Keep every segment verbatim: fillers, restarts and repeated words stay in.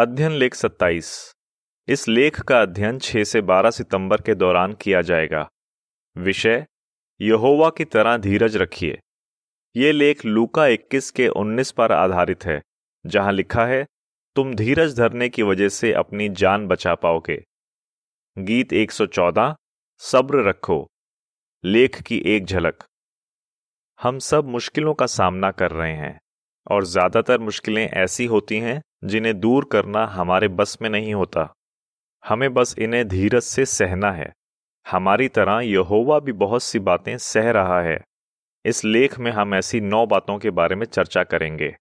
अध्ययन लेख सत्ताईस। इस लेख का अध्ययन छह से बारह सितंबर के दौरान किया जाएगा। विषय, यहोवा की तरह धीरज रखिए। ये लेख लूका इक्कीस के उन्नीस पर आधारित है, जहां लिखा है, तुम धीरज धरने की वजह से अपनी जान बचा पाओगे। गीत एक सौ चौदह, सब्र रखो। लेख की एक झलक। हम सब मुश्किलों का सामना कर रहे हैं और ज्यादातर मुश्किलें ऐसी होती हैं जिन्हें दूर करना हमारे बस में नहीं होता। हमें बस इन्हें धीरज से सहना है। हमारी तरह यहोवा भी बहुत सी बातें सह रहा है। इस लेख में हम ऐसी नौ बातों के बारे में चर्चा करेंगे।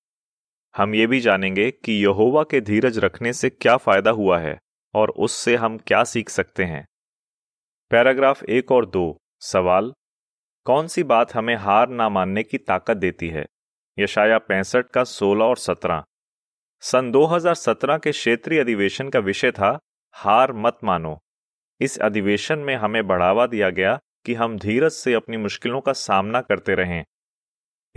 हम ये भी जानेंगे कि यहोवा के धीरज रखने से क्या फायदा हुआ है और उससे हम क्या सीख सकते हैं। पैराग्राफ एक और दो। सवाल, कौन सी बात हमें हार ना मानने की ताकत देती है? यशाया पैंसठ का सोलह और सत्रह। सन दो हज़ार सत्रह के क्षेत्रीय अधिवेशन का विषय था, हार मत मानो। इस अधिवेशन में हमें बढ़ावा दिया गया कि हम धीरज से अपनी मुश्किलों का सामना करते रहें।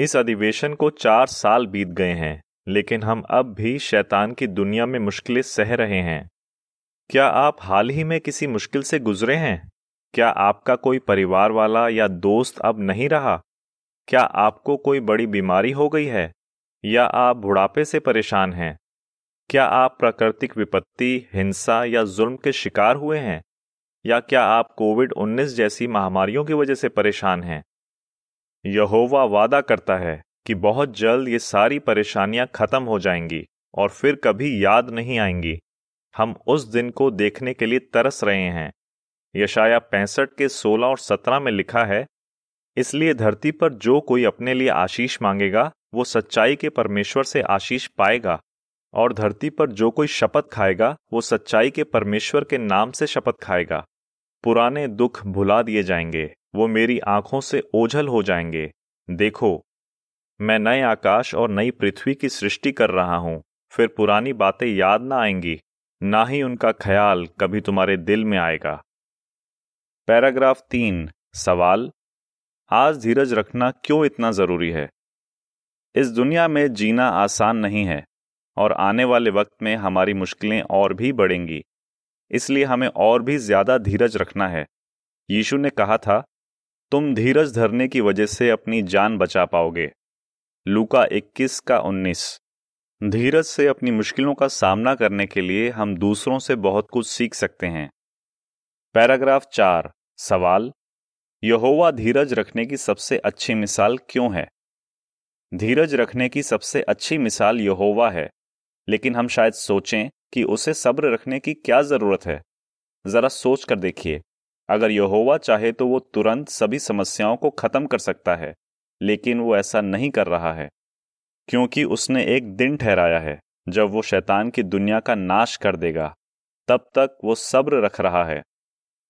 इस अधिवेशन को चार साल बीत गए हैं, लेकिन हम अब भी शैतान की दुनिया में मुश्किलें सह रहे हैं। क्या आप हाल ही में किसी मुश्किल से गुजरे हैं? क्या आपका कोई परिवार वाला या दोस्त अब नहीं रहा? क्या आपको कोई बड़ी बीमारी हो गई है? या आप बुढ़ापे से परेशान हैं? क्या आप प्राकृतिक विपत्ति, हिंसा या जुल्म के शिकार हुए हैं? या क्या आप कोविड उन्नीस जैसी महामारियों की वजह से परेशान हैं? यहोवा वादा करता है कि बहुत जल्द ये सारी परेशानियां खत्म हो जाएंगी और फिर कभी याद नहीं आएंगी। हम उस दिन को देखने के लिए तरस रहे हैं। यशाया पैंसठ के सोलह और सत्रह में लिखा है, इसलिए धरती पर जो कोई अपने लिए आशीष मांगेगा वो सच्चाई के परमेश्वर से आशीष पाएगा, और धरती पर जो कोई शपथ खाएगा वो सच्चाई के परमेश्वर के नाम से शपथ खाएगा। पुराने दुख भुला दिए जाएंगे, वो मेरी आंखों से ओझल हो जाएंगे। देखो, मैं नए आकाश और नई पृथ्वी की सृष्टि कर रहा हूँ। फिर पुरानी बातें याद ना आएंगी, ना ही उनका ख्याल कभी तुम्हारे दिल में आएगा। पैराग्राफ तीन। सवाल, आज धीरज रखना क्यों इतना जरूरी है? इस दुनिया में जीना आसान नहीं है और आने वाले वक्त में हमारी मुश्किलें और भी बढ़ेंगी, इसलिए हमें और भी ज्यादा धीरज रखना है। यीशु ने कहा था, तुम धीरज धरने की वजह से अपनी जान बचा पाओगे। लूका इक्कीस का उन्नीस। धीरज से अपनी मुश्किलों का सामना करने के लिए हम दूसरों से बहुत कुछ सीख सकते हैं। पैराग्राफ चार। सवाल, यहोवा धीरज रखने की सबसे अच्छी मिसाल क्यों है? धीरज रखने की सबसे अच्छी मिसाल यहोवा है, लेकिन हम शायद सोचें कि उसे सब्र रखने की क्या जरूरत है। जरा सोच कर देखिए, अगर यहोवा चाहे तो वो तुरंत सभी समस्याओं को खत्म कर सकता है, लेकिन वो ऐसा नहीं कर रहा है, क्योंकि उसने एक दिन ठहराया है जब वो शैतान की दुनिया का नाश कर देगा। तब तक वो सब्र रख रहा है।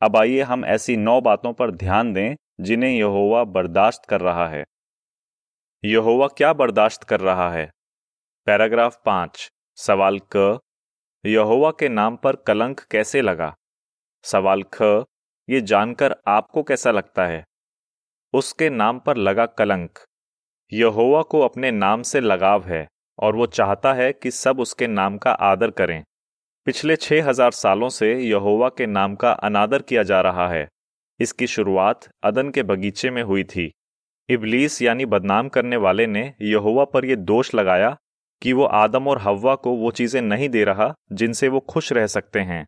अब आइए हम ऐसी नौ बातों पर ध्यान दें जिन्हें यहोवा बर्दाश्त कर रहा है। यहोवा क्या बर्दाश्त कर रहा है? पैराग्राफ पाँच। सवाल क, यहोवा के नाम पर कलंक कैसे लगा? सवाल ख, ये जानकर आपको कैसा लगता है? उसके नाम पर लगा कलंक। यहोवा को अपने नाम से लगाव है और वो चाहता है कि सब उसके नाम का आदर करें। पिछले छः हजार सालों से यहोवा के नाम का अनादर किया जा रहा है। इसकी शुरुआत अदन के बगीचे में हुई थी। इब्लीस यानी बदनाम करने वाले ने यहोवा पर यह दोष लगाया कि वो आदम और हव्वा को वो चीज़ें नहीं दे रहा जिनसे वो खुश रह सकते हैं।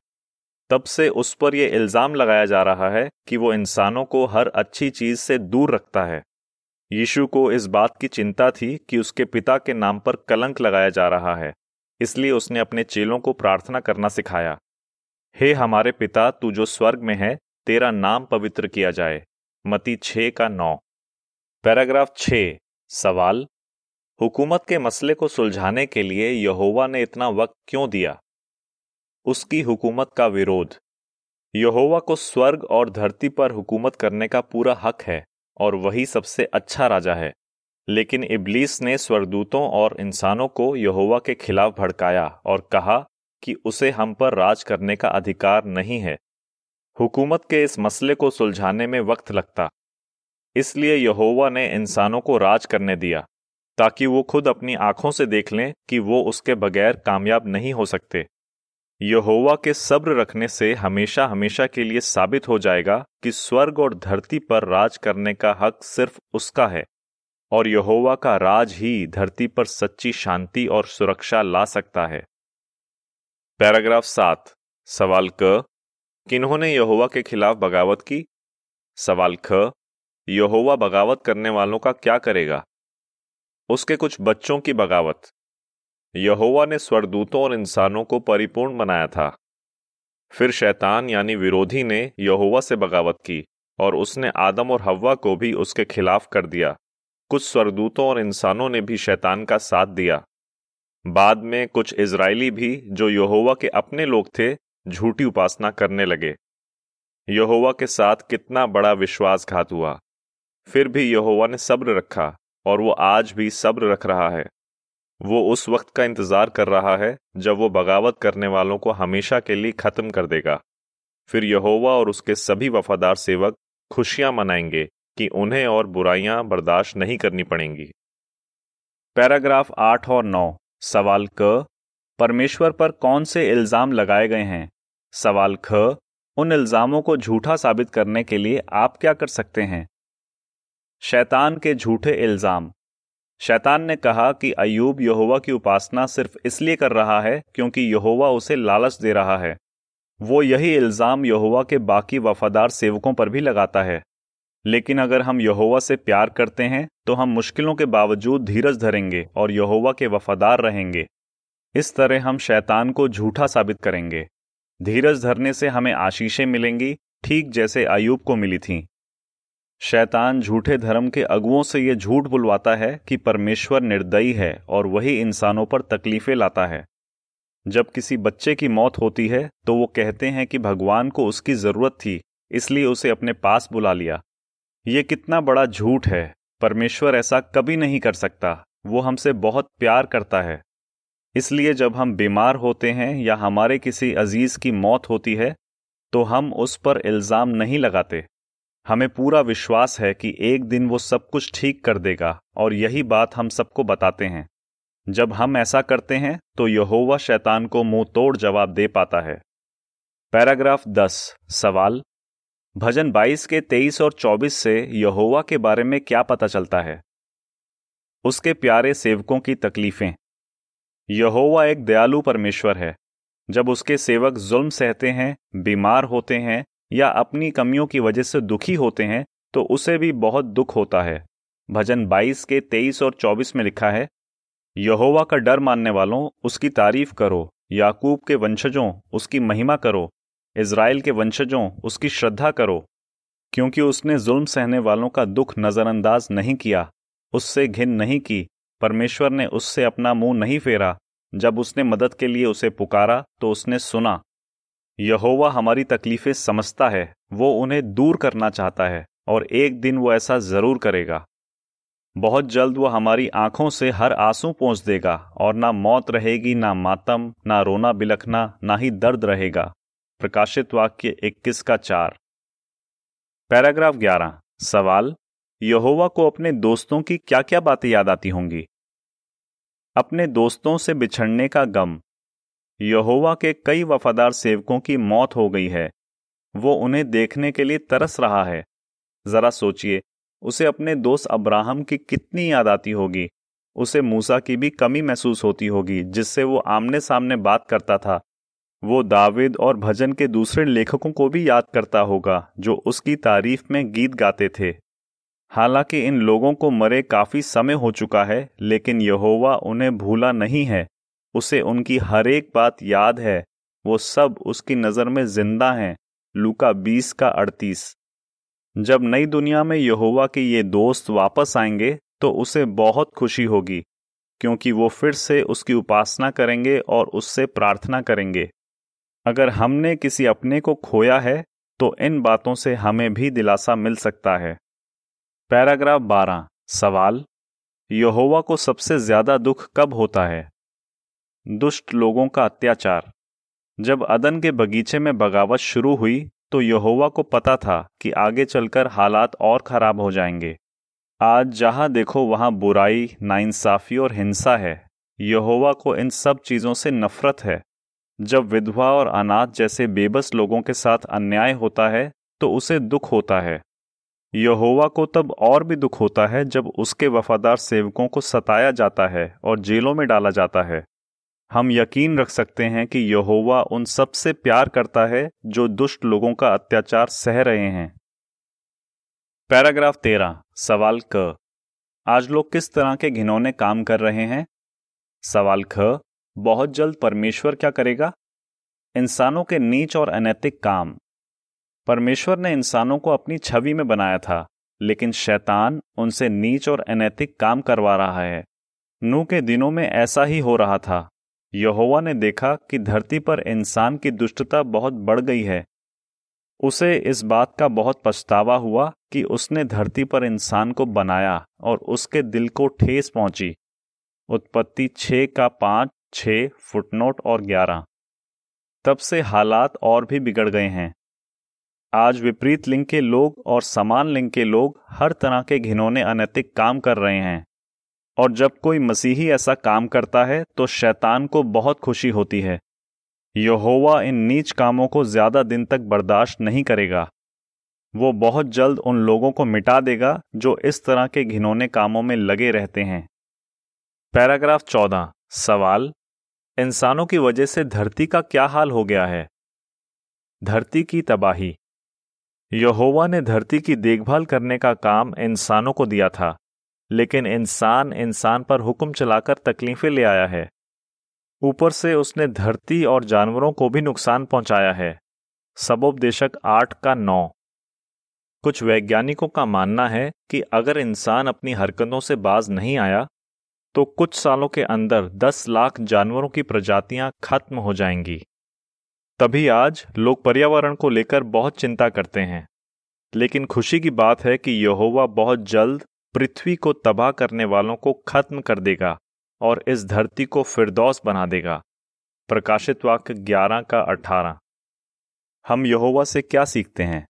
तब से उस पर यह इल्ज़ाम लगाया जा रहा है कि वो इंसानों को हर अच्छी चीज़ से दूर रखता है। यीशु को इस बात की चिंता थी कि उसके पिता के नाम पर कलंक लगाया जा रहा है, इसलिए उसने अपने चेलों को प्रार्थना करना सिखाया, हे हमारे पिता, तू जो स्वर्ग में है, तेरा नाम पवित्र किया जाए। मत्ती छः का नौ। पैराग्राफ छः। सवाल, हुकूमत के मसले को सुलझाने के लिए यहोवा ने इतना वक्त क्यों दिया? उसकी हुकूमत का विरोध। यहोवा को स्वर्ग और धरती पर हुकूमत करने का पूरा हक है और वही सबसे अच्छा राजा है, लेकिन इब्लीस ने स्वर्गदूतों और इंसानों को यहोवा के खिलाफ भड़काया और कहा कि उसे हम पर राज करने का अधिकार नहीं है। हुकूमत के इस मसले को सुलझाने में वक्त लगता, इसलिए यहोवा ने इंसानों को राज करने दिया। ताकि वो खुद अपनी आंखों से देख लें कि वो उसके बगैर कामयाब नहीं हो सकते। यहोवा के सब्र रखने से हमेशा हमेशा के लिए साबित हो जाएगा कि स्वर्ग और धरती पर राज करने का हक सिर्फ उसका है, और यहोवा का राज ही धरती पर सच्ची शांति और सुरक्षा ला सकता है। पैराग्राफ सात। सवाल क, किन्होंने यहोवा के खिलाफ बगावत की? सवाल ख, यहोवा बगावत करने वालों का क्या करेगा? उसके कुछ बच्चों की बगावत। यहोवा ने स्वर्गदूतों और इंसानों को परिपूर्ण बनाया था। फिर शैतान यानी विरोधी ने यहोवा से बगावत की और उसने आदम और हव्वा को भी उसके खिलाफ कर दिया। कुछ स्वर्गदूतों और इंसानों ने भी शैतान का साथ दिया। बाद में कुछ इजरायली भी जो यहोवा के अपने लोग थे, झूठी उपासना करने लगे। यहोवा के साथ कितना बड़ा विश्वासघात हुआ। फिर भी यहोवा ने सब्र रखा और वो आज भी सब्र रख रहा है। वो उस वक्त का इंतजार कर रहा है जब वो बगावत करने वालों को हमेशा के लिए खत्म कर देगा। फिर यहोवा और उसके सभी वफादार सेवक खुशियां मनाएंगे कि उन्हें और बुराइयां बर्दाश्त नहीं करनी पड़ेंगी। पैराग्राफ आठ और नौ। सवाल क, परमेश्वर पर कौन से इल्जाम लगाए गए हैं? सवाल ख, उन इल्जामों को झूठा साबित करने के लिए आप क्या कर सकते हैं? शैतान के झूठे इल्जाम। शैतान ने कहा कि अय्यूब यहोवा की उपासना सिर्फ इसलिए कर रहा है क्योंकि यहोवा उसे लालच दे रहा है। वो यही इल्ज़ाम यहोवा के बाकी वफादार सेवकों पर भी लगाता है। लेकिन अगर हम यहोवा से प्यार करते हैं तो हम मुश्किलों के बावजूद धीरज धरेंगे और यहोवा के वफादार रहेंगे। इस तरह हम शैतान को झूठा साबित करेंगे। धीरज धरने से हमें आशीषें मिलेंगी, ठीक जैसे अय्यूब को मिली थीं। शैतान झूठे धर्म के अगुओं से ये झूठ बुलवाता है कि परमेश्वर निर्दयी है और वही इंसानों पर तकलीफें लाता है। जब किसी बच्चे की मौत होती है तो वो कहते हैं कि भगवान को उसकी जरूरत थी, इसलिए उसे अपने पास बुला लिया। ये कितना बड़ा झूठ है। परमेश्वर ऐसा कभी नहीं कर सकता। वो हमसे बहुत प्यार करता है। इसलिए जब हम बीमार होते हैं या हमारे किसी अजीज की मौत होती है तो हम उस पर इल्ज़ाम नहीं लगाते। हमें पूरा विश्वास है कि एक दिन वो सब कुछ ठीक कर देगा, और यही बात हम सबको बताते हैं। जब हम ऐसा करते हैं तो यहोवा शैतान को मुंह तोड़ जवाब दे पाता है। पैराग्राफ दस। सवाल, भजन बाईस के तेईस और चौबीस से यहोवा के बारे में क्या पता चलता है? उसके प्यारे सेवकों की तकलीफें। यहोवा एक दयालु परमेश्वर है। जब उसके सेवक जुल्म सहते हैं, बीमार होते हैं या अपनी कमियों की वजह से दुखी होते हैं तो उसे भी बहुत दुख होता है। भजन बाईस के तेईस और चौबीस में लिखा है, यहोवा का डर मानने वालों, उसकी तारीफ करो। याकूब के वंशजों, उसकी महिमा करो। इजराइल के वंशजों, उसकी श्रद्धा करो। क्योंकि उसने जुल्म सहने वालों का दुख नज़रअंदाज नहीं किया, उससे घिन नहीं की। परमेश्वर ने उससे अपना मुंह नहीं फेरा। जब उसने मदद के लिए उसे पुकारा तो उसने सुना। यहोवा हमारी तकलीफें समझता है। वो उन्हें दूर करना चाहता है और एक दिन वो ऐसा ज़रूर करेगा। बहुत जल्द वो हमारी आंखों से हर आंसू पोंछ देगा और ना मौत रहेगी, ना मातम, ना रोना बिलखना, ना ही दर्द रहेगा। प्रकाशित वाक्य इक्कीस का चार। पैराग्राफ ग्यारह। सवाल, यहोवा को अपने दोस्तों की क्या क्या बातें याद आती होंगी? अपने दोस्तों से बिछड़ने का गम। यहोवा के कई वफादार सेवकों की मौत हो गई है। वो उन्हें देखने के लिए तरस रहा है। जरा सोचिए, उसे अपने दोस्त अब्राहम की कितनी याद आती होगी। उसे मूसा की भी कमी महसूस होती होगी, जिससे वो आमने सामने बात करता था। वो दाविद और भजन के दूसरे लेखकों को भी याद करता होगा जो उसकी तारीफ में गीत गाते थे। हालांकि इन लोगों को मरे काफी समय हो चुका है, लेकिन यहोवा उन्हें भूला नहीं है। उसे उनकी हर एक बात याद है। वो सब उसकी नज़र में जिंदा हैं। लूका बीस का अड़तीस। जब नई दुनिया में यहोवा के ये दोस्त वापस आएंगे तो उसे बहुत खुशी होगी, क्योंकि वो फिर से उसकी उपासना करेंगे और उससे प्रार्थना करेंगे। अगर हमने किसी अपने को खोया है तो इन बातों से हमें भी दिलासा मिल सकता है। पैराग्राफ बारह। सवाल, यहोवा को सबसे ज़्यादा दुख कब होता है? दुष्ट लोगों का अत्याचार। जब अदन के बगीचे में बगावत शुरू हुई तो यहोवा को पता था कि आगे चलकर हालात और खराब हो जाएंगे। आज जहाँ देखो वहाँ बुराई, नाइंसाफी और हिंसा है। यहोवा को इन सब चीज़ों से नफरत है। जब विधवा और अनाथ जैसे बेबस लोगों के साथ अन्याय होता है तो उसे दुख होता है। यहोवा को तब और भी दुख होता है जब उसके वफादार सेवकों को सताया जाता है और जेलों में डाला जाता है। हम यकीन रख सकते हैं कि यहोवा उन सब से प्यार करता है जो दुष्ट लोगों का अत्याचार सह रहे हैं। पैराग्राफ तेरह, सवाल क, आज लोग किस तरह के घिनौने काम कर रहे हैं? सवाल ख, बहुत जल्द परमेश्वर क्या करेगा? इंसानों के नीच और अनैतिक काम। परमेश्वर ने इंसानों को अपनी छवि में बनाया था, लेकिन शैतान उनसे नीच और अनैतिक काम करवा रहा है। नूह के दिनों में ऐसा ही हो रहा था। यहोवा ने देखा कि धरती पर इंसान की दुष्टता बहुत बढ़ गई है। उसे इस बात का बहुत पछतावा हुआ कि उसने धरती पर इंसान को बनाया और उसके दिल को ठेस पहुंची। उत्पत्ति छः का पाँच, छः, फुटनोट और ग्यारह। तब से हालात और भी बिगड़ गए हैं। आज विपरीत लिंग के लोग और समान लिंग के लोग हर तरह के घिनौने अनैतिक काम कर रहे हैं, और जब कोई मसीही ऐसा काम करता है तो शैतान को बहुत खुशी होती है। यहोवा इन नीच कामों को ज़्यादा दिन तक बर्दाश्त नहीं करेगा। वो बहुत जल्द उन लोगों को मिटा देगा जो इस तरह के घिनौने कामों में लगे रहते हैं। पैराग्राफ चौदह, सवाल, इंसानों की वजह से धरती का क्या हाल हो गया है? धरती की तबाही। यहोवा ने धरती की देखभाल करने का काम इंसानों को दिया था, लेकिन इंसान इंसान पर हुक्म चलाकर तकलीफें ले आया है। ऊपर से उसने धरती और जानवरों को भी नुकसान पहुंचाया है। सबोपदेशक आठ का नौ। कुछ वैज्ञानिकों का मानना है कि अगर इंसान अपनी हरकतों से बाज नहीं आया तो कुछ सालों के अंदर दस लाख जानवरों की प्रजातियां खत्म हो जाएंगी। तभी आज लोग पर्यावरण को लेकर बहुत चिंता करते हैं, लेकिन खुशी की बात है कि यहोवा बहुत जल्द पृथ्वी को तबाह करने वालों को खत्म कर देगा और इस धरती को फिरदौस बना देगा। प्रकाशित वाक्य ग्यारह का अठारह। हम यहोवा से क्या सीखते हैं?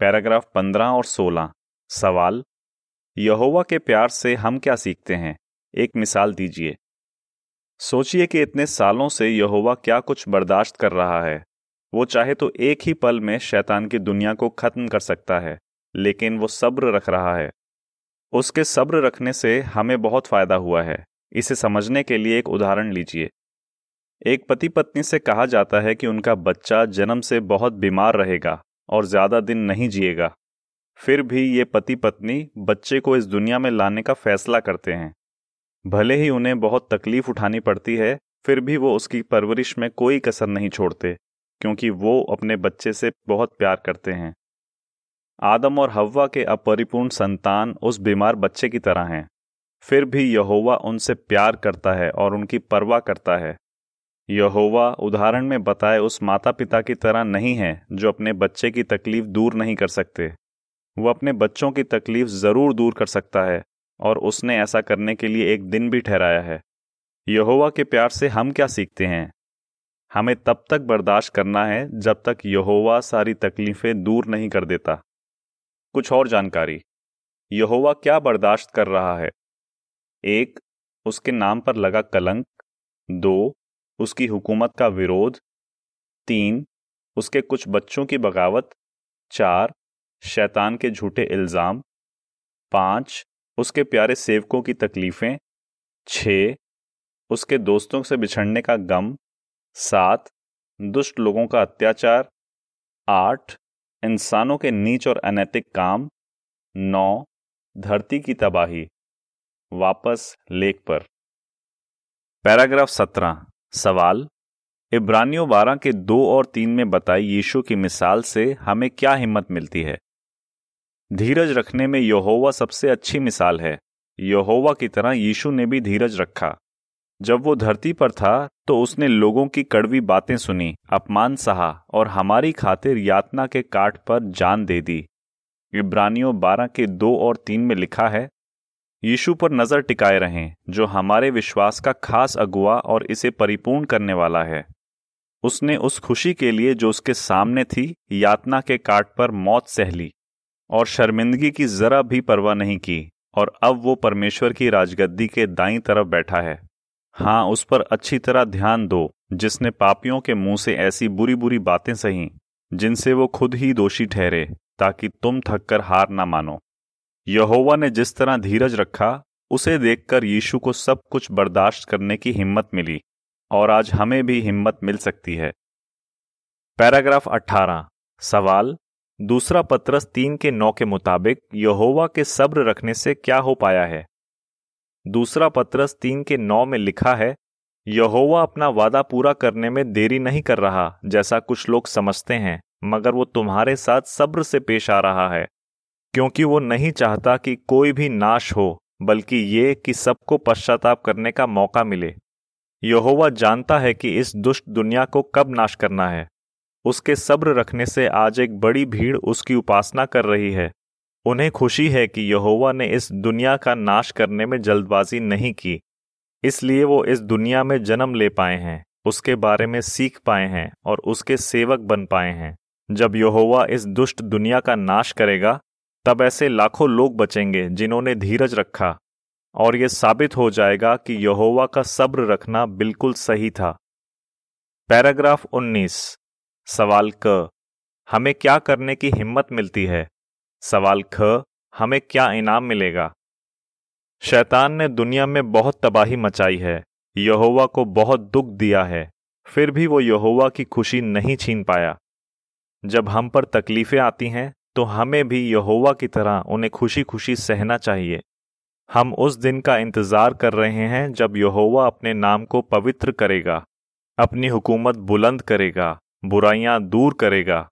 पैराग्राफ पंद्रह और सोलह। सवाल, यहोवा के प्यार से हम क्या सीखते हैं? एक मिसाल दीजिए। सोचिए कि इतने सालों से यहोवा क्या कुछ बर्दाश्त कर रहा है। वो चाहे तो एक ही पल में शैतान की दुनिया को खत्म कर सकता है, लेकिन वो सब्र रख रहा है। उसके सब्र रखने से हमें बहुत फायदा हुआ है। इसे समझने के लिए एक उदाहरण लीजिए। एक पति पत्नी से कहा जाता है कि उनका बच्चा जन्म से बहुत बीमार रहेगा और ज़्यादा दिन नहीं जिएगा। फिर भी ये पति पत्नी बच्चे को इस दुनिया में लाने का फैसला करते हैं। भले ही उन्हें बहुत तकलीफ उठानी पड़ती है, फिर भी वो उसकी परवरिश में कोई कसर नहीं छोड़ते, क्योंकि वो अपने बच्चे से बहुत प्यार करते हैं। आदम और हव्वा के अपरिपूर्ण संतान उस बीमार बच्चे की तरह हैं। फिर भी यहोवा उनसे प्यार करता है और उनकी परवाह करता है। यहोवा उदाहरण में बताए उस माता पिता की तरह नहीं है जो अपने बच्चे की तकलीफ दूर नहीं कर सकते। वो अपने बच्चों की तकलीफ ज़रूर दूर कर सकता है, और उसने ऐसा करने के लिए एक दिन भी ठहराया है। यहोवा के प्यार से हम क्या सीखते हैं? हमें तब तक बर्दाश्त करना है जब तक यहोवा सारी तकलीफ़ें दूर नहीं कर देता। कुछ और जानकारी, यहोवा क्या बर्दाश्त कर रहा है? एक, उसके नाम पर लगा कलंक। दो, उसकी हुकूमत का विरोध। तीन, उसके कुछ बच्चों की बगावत। चार, शैतान के झूठे इल्ज़ाम। पाँच, उसके प्यारे सेवकों की तकलीफ़ें। छः, उसके दोस्तों से बिछड़ने का गम। सात, दुष्ट लोगों का अत्याचार। आठ, इंसानों के नीच और अनैतिक काम। नौ, धरती की तबाही। वापस लेख पर। पैराग्राफ सत्रह, सवाल, इब्रानियों बारह के दो और तीन में बताई यीशु की मिसाल से हमें क्या हिम्मत मिलती है? धीरज रखने में यहोवा सबसे अच्छी मिसाल है। यहोवा की तरह यीशु ने भी धीरज रखा। जब वो धरती पर था तो उसने लोगों की कड़वी बातें सुनी, अपमान सहा और हमारी खातिर यातना के काट पर जान दे दी। इब्रानियों बारह के दो और तीन में लिखा है, यीशु पर नज़र टिकाए रहें जो हमारे विश्वास का खास अगुआ और इसे परिपूर्ण करने वाला है। उसने उस खुशी के लिए जो उसके सामने थी यातना के काट पर मौत सह ली और शर्मिंदगी की ज़रा भी परवाह नहीं की, और अब वो परमेश्वर की राजगद्दी के दाईं तरफ बैठा है। हाँ, उस पर अच्छी तरह ध्यान दो जिसने पापियों के मुंह से ऐसी बुरी बुरी बातें सही जिनसे वो खुद ही दोषी ठहरे, ताकि तुम थककर हार ना मानो। यहोवा ने जिस तरह धीरज रखा उसे देखकर यीशु को सब कुछ बर्दाश्त करने की हिम्मत मिली, और आज हमें भी हिम्मत मिल सकती है। पैराग्राफ अठारह। सवाल: दूसरा पत्रस तीन के नौ के मुताबिक यहोवा के सब्र रखने से क्या हो पाया है? दूसरा पत्रस तीन के नौ में लिखा है, यहोवा अपना वादा पूरा करने में देरी नहीं कर रहा जैसा कुछ लोग समझते हैं, मगर वो तुम्हारे साथ सब्र से पेश आ रहा है, क्योंकि वो नहीं चाहता कि कोई भी नाश हो, बल्कि ये कि सबको पश्चाताप करने का मौका मिले। यहोवा जानता है कि इस दुष्ट दुनिया को कब नाश करना है। उसके सब्र रखने से आज एक बड़ी भीड़ उसकी उपासना कर रही है। उन्हें खुशी है कि यहोवा ने इस दुनिया का नाश करने में जल्दबाजी नहीं की, इसलिए वो इस दुनिया में जन्म ले पाए हैं, उसके बारे में सीख पाए हैं और उसके सेवक बन पाए हैं। जब यहोवा इस दुष्ट दुनिया का नाश करेगा, तब ऐसे लाखों लोग बचेंगे जिन्होंने धीरज रखा, और ये साबित हो जाएगा कि यहोवा का सब्र रखना बिल्कुल सही था। पैराग्राफ उन्नीस। सवाल क: हमें क्या करने की हिम्मत मिलती है? सवाल ख: हमें क्या इनाम मिलेगा? शैतान ने दुनिया में बहुत तबाही मचाई है, यहोवा को बहुत दुख दिया है, फिर भी वो यहोवा की खुशी नहीं छीन पाया। जब हम पर तकलीफें आती हैं तो हमें भी यहोवा की तरह उन्हें खुशी खुशी सहना चाहिए। हम उस दिन का इंतज़ार कर रहे हैं जब यहोवा अपने नाम को पवित्र करेगा, अपनी हुकूमत बुलंद करेगा, बुराइयां दूर करेगा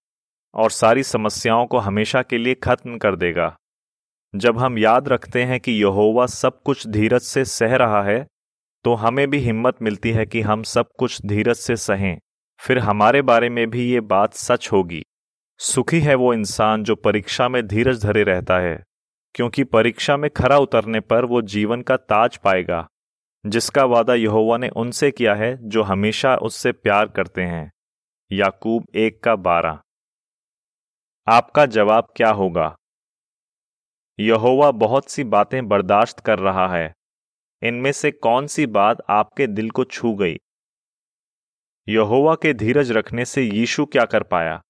और सारी समस्याओं को हमेशा के लिए खत्म कर देगा। जब हम याद रखते हैं कि यहोवा सब कुछ धीरज से सह रहा है, तो हमें भी हिम्मत मिलती है कि हम सब कुछ धीरज से सहें। फिर हमारे बारे में भी ये बात सच होगी। सुखी है वो इंसान जो परीक्षा में धीरज धरे रहता है, क्योंकि परीक्षा में खरा उतरने पर वो जीवन का ताज पाएगा, जिसका वादा यहोवा ने उनसे किया है जो हमेशा उससे प्यार करते हैं। याकूब एक का बारह। आपका जवाब क्या होगा? यहोवा बहुत सी बातें बर्दाश्त कर रहा है। इनमें से कौन सी बात आपके दिल को छू गई? यहोवा के धीरज रखने से यीशु क्या कर पाया?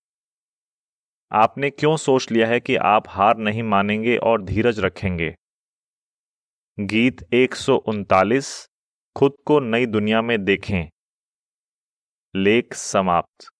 आपने क्यों सोच लिया है कि आप हार नहीं मानेंगे और धीरज रखेंगे? गीत एक सौ उनतालीस। खुद को नई दुनिया में देखें। लेख समाप्त।